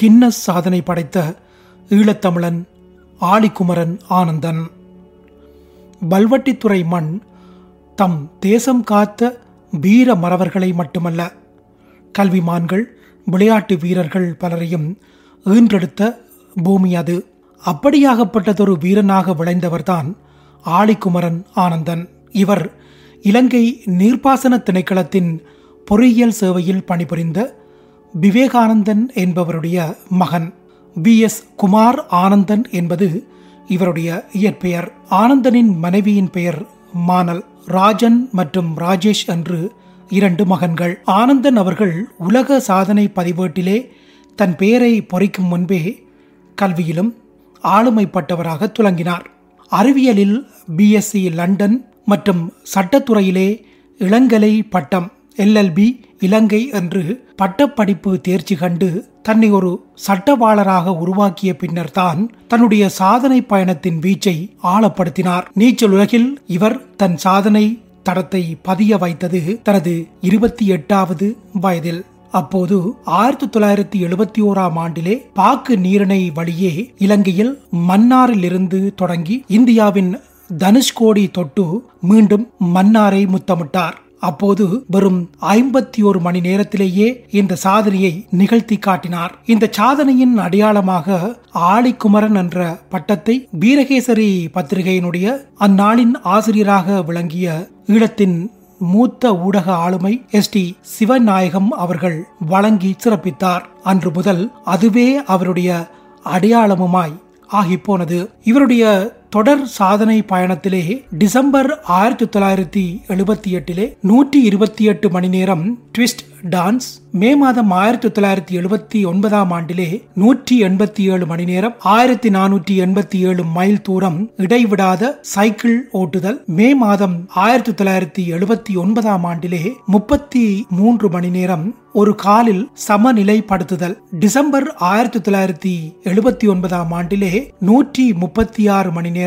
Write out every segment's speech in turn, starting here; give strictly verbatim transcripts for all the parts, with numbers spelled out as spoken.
Guinness சாதனை படைத்த ஈழத்தமிழன் ஆழிக்குமரன் ஆனந்தன். பல்வட்டித்துறை மண் தம் தேசம் காத்த வீர மறவர்களை மட்டுமல்ல, கல்விமான்கள், விளையாட்டு வீரர்கள் பலரையும் ஈன்றெடுத்த பூமி அது. அப்படியாகப்பட்டதொரு வீரனாக விளைந்தவர்தான் ஆழிக்குமரன் ஆனந்தன். இவர் இலங்கை நீர்ப்பாசன திணைக்களத்தின் பொறியியல் சேவையில் பணிபுரிந்த விவேகானந்தன் என்பவருடைய மகன். பி எஸ் குமார் ஆனந்தன் என்பது இவருடைய இயற்பெயர். ஆனந்தனின் மனைவியின் பெயர் மாணல். ராஜன் மற்றும் ராஜேஷ் என்று இரண்டு மகன்கள். ஆனந்தன் அவர்கள் உலக சாதனை பதிவேட்டிலே தன் பெயரை பொறிக்கும் முன்பே கல்வியிலும் ஆளுமைப்பட்டவராக துலங்கினார். அறிவியலில் பிஎஸ்சி லண்டன் மற்றும் சட்டத்துறையிலே இளங்கலை பட்டம் எல்எல்பி இலங்கை என்று பட்டப்படிப்பு தேர்ச்சி கண்டு தன்னை ஒரு சட்டவாளராக உருவாக்கிய பின்னர் தான் தன்னுடைய சாதனை பயணத்தின் வீச்சை ஆழப்படுத்தினார். நீச்சல் உலகில் இவர் தன் சாதனை தடத்தை பதிய வைத்தது தனது இருபத்தி எட்டாவது வயதில். அப்போது ஆயிரத்தி தொள்ளாயிரத்தி எழுபத்தி ஓராம் ஆண்டிலே பாக்கு நீரிணை வழியே இலங்கையில் மன்னாரிலிருந்து தொடங்கி இந்தியாவின் தனுஷ்கோடி தொட்டு மீண்டும் மன்னாரை முத்தமிட்டார். அப்போது வெறும் ஐம்பத்தி ஒரு மணி நேரத்திலேயே இந்த சாதனையை நிகழ்த்தி காட்டினார். இந்த சாதனையின் அடையாளமாக ஆழிக்குமரன் என்ற பட்டத்தை வீரகேசரி பத்திரிகையினுடைய அந்நாளின் ஆசிரியராக விளங்கிய ஈழத்தின் மூத்த ஊடக ஆளுமை எஸ் டி சிவநாயகம் அவர்கள் வழங்கி சிறப்பித்தார். அன்று முதல் அதுவே அவருடைய அடையாளமுமாய் ஆகி போனது. இவருடைய தொடர் சாதனை பயணத்திலே டிசம்பர் ஆயிரத்தி தொள்ளாயிரத்தி எழுபத்தி எட்டிலே நூற்றி இருபத்தி எட்டு மணி நேரம் ட்விஸ்ட் டான்ஸ், மே மாதம் ஆயிரத்தி தொள்ளாயிரத்தி எழுபத்தி ஒன்பதாம் ஆண்டிலே நூற்றி எண்பத்தி ஏழு மணி நேரம் ஆயிரத்தி நானூற்றி எண்பத்தி ஏழு மைல் தூரம் இடைவிடாத சைக்கிள் ஓட்டுதல், மே மாதம் ஆயிரத்தி தொள்ளாயிரத்தி எழுபத்தி ஒன்பதாம் ஆண்டிலே முப்பத்தி மூன்று மணி நேரம் ஒரு காலில் சமநிலைப்படுத்துதல், டிசம்பர் ஆயிரத்தி தொள்ளாயிரத்தி எழுபத்தி ஒன்பதாம் ஆண்டிலே நூற்றி முப்பத்தி ஆறு மணி நேரம்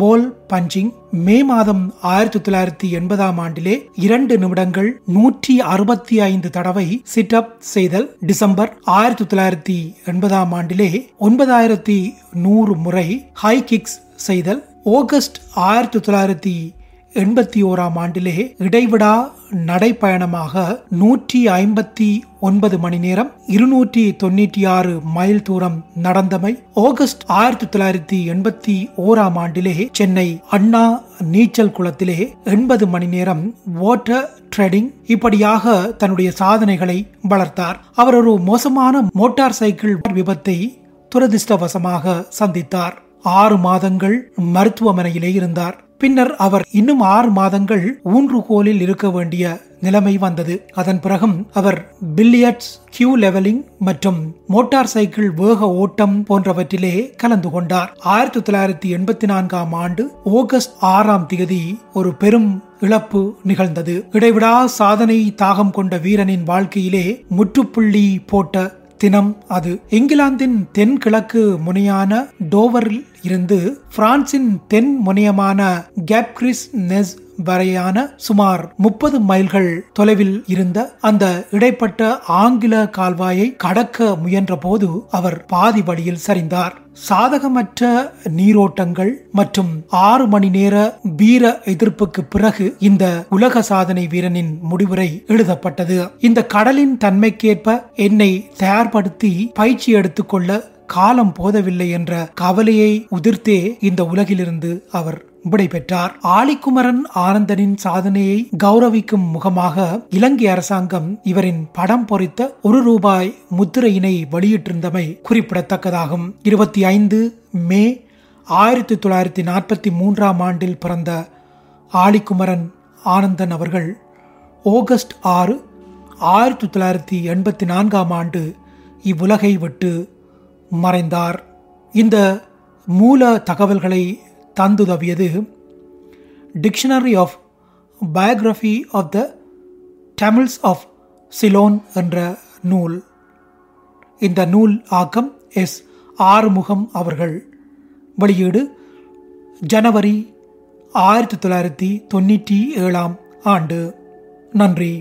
போல் பஞ்சிங், மே மாதம் ஆயிரத்தி தொள்ளாயிரத்தி எண்பதாம் ஆண்டிலே இரண்டு நிமிடங்கள் நூற்றி அறுபத்தி ஐந்து தடவை சிட்டப் செய்தல், டிசம்பர் ஆயிரத்தி தொள்ளாயிரத்தி எண்பதாம் ஆண்டிலே ஒன்பதாயிரத்தி நூறு முறை ஹை கிக்ஸ் செய்தல், ஆகஸ்ட் ஆயிரத்தி தொள்ளாயிரத்தி எண்பத்தி ஓராம் ஆண்டிலே இடைவிடா நடைப்பயணமாக நூற்றி ஐம்பத்தி ஒன்பது மணி நேரம் இருநூற்றி தொண்ணூற்றி ஆறு மைல் தூரம் நடந்தமை, ஆகஸ்ட் ஆயிரத்தி தொள்ளாயிரத்தி எண்பத்தி ஓராம் ஆண்டிலே சென்னை அண்ணா நீச்சல் குளத்திலே எண்பது மணி நேரம் வாட்டர் ட்ரெடிங். இப்படியாக தன்னுடைய சாதனைகளை வளர்த்தார். அவர் ஒரு மோசமான மோட்டார் சைக்கிள் விபத்தை துரதிருஷ்டவசமாக சந்தித்தார். ஆறு மாதங்கள் மருத்துவமனையிலே இருந்தார். பின்னர் அவர் இன்னும் ஆறு மாதங்கள் ஊன்றுகோலில் இருக்க வேண்டிய நிலைமை வந்தது. அதன் பிறகும் அவர் பில்லியர்ட்ஸ், கியூ லெவலிங் மற்றும் மோட்டார் சைக்கிள் வேக ஓட்டம் போன்றவற்றிலே கலந்து கொண்டார். ஆயிரத்தி தொள்ளாயிரத்தி எண்பத்தி நான்காம் ஆண்டு ஆகஸ்ட் ஆறாம் தேதி ஒரு பெரும் இழப்பு நிகழ்ந்தது. இடைவிடா சாதனை தாகம் கொண்ட வீரனின் வாழ்க்கையிலே முற்றுப்புள்ளி போட்ட தினம் அது. இங்கிலாந்தின் தென்கிழக்கு முனையான டோவரில் இருந்து பிரான்சின் தென் முனையமான கேப்கிரிஸ் நெஸ் வரையான சுமார் முப்பது மைல்கள் தொலைவில் இருந்த அந்த இடைப்பட்ட ஆங்கில கால்வாயை கடக்க முயன்ற போது அவர் பாதி வழியில் சரிந்தார். சாதகமற்ற நீரோட்டங்கள் மற்றும் ஆறு மணி நேர வீர எதிர்ப்புக்கு பிறகு இந்த உலக சாதனை வீரனின் முடிவுரை எழுதப்பட்டது. இந்த கடலின் தன்மைக்கேற்ப என்னை தயார்படுத்தி பயிற்சி எடுத்துக்கொள்ள காலம் போதவில்லை என்ற கவலையை உதிர்த்தே இந்த உலகிலிருந்து அவர் விடைபெற்றார். ஆழிக்குமரன் ஆனந்தனின் சாதனையை கௌரவிக்கும் முகமாக இலங்கை அரசாங்கம் இவரின் படம் பொறித்த ஒரு ரூபாய் முத்திரையினை வெளியிட்டிருந்தமை குறிப்பிடத்தக்கதாகும். இருபத்தி ஐந்து மே ஆயிரத்தி தொள்ளாயிரத்தி நாற்பத்தி மூன்றாம் ஆண்டில் பிறந்த ஆழிக்குமரன் ஆனந்தன் அவர்கள் ஆகஸ்ட் ஆறு ஆயிரத்தி தொள்ளாயிரத்தி எண்பத்தி நான்காம் ஆண்டு இவ்வுலகை விட்டு மறைந்தார். இந்த மூல தகவல்களை தந்துதவியது dictionary of biography of the Tamils of Ceylon என்ற நூல். இந்த நூல் ஆக்கம் எஸ் ஆறுமுகம் அவர்கள். வெளியீடு ஜனவரி ஆயிரத்தி தொள்ளாயிரத்தி தொண்ணூற்றி ஏழாம் ஆண்டு. நன்றி.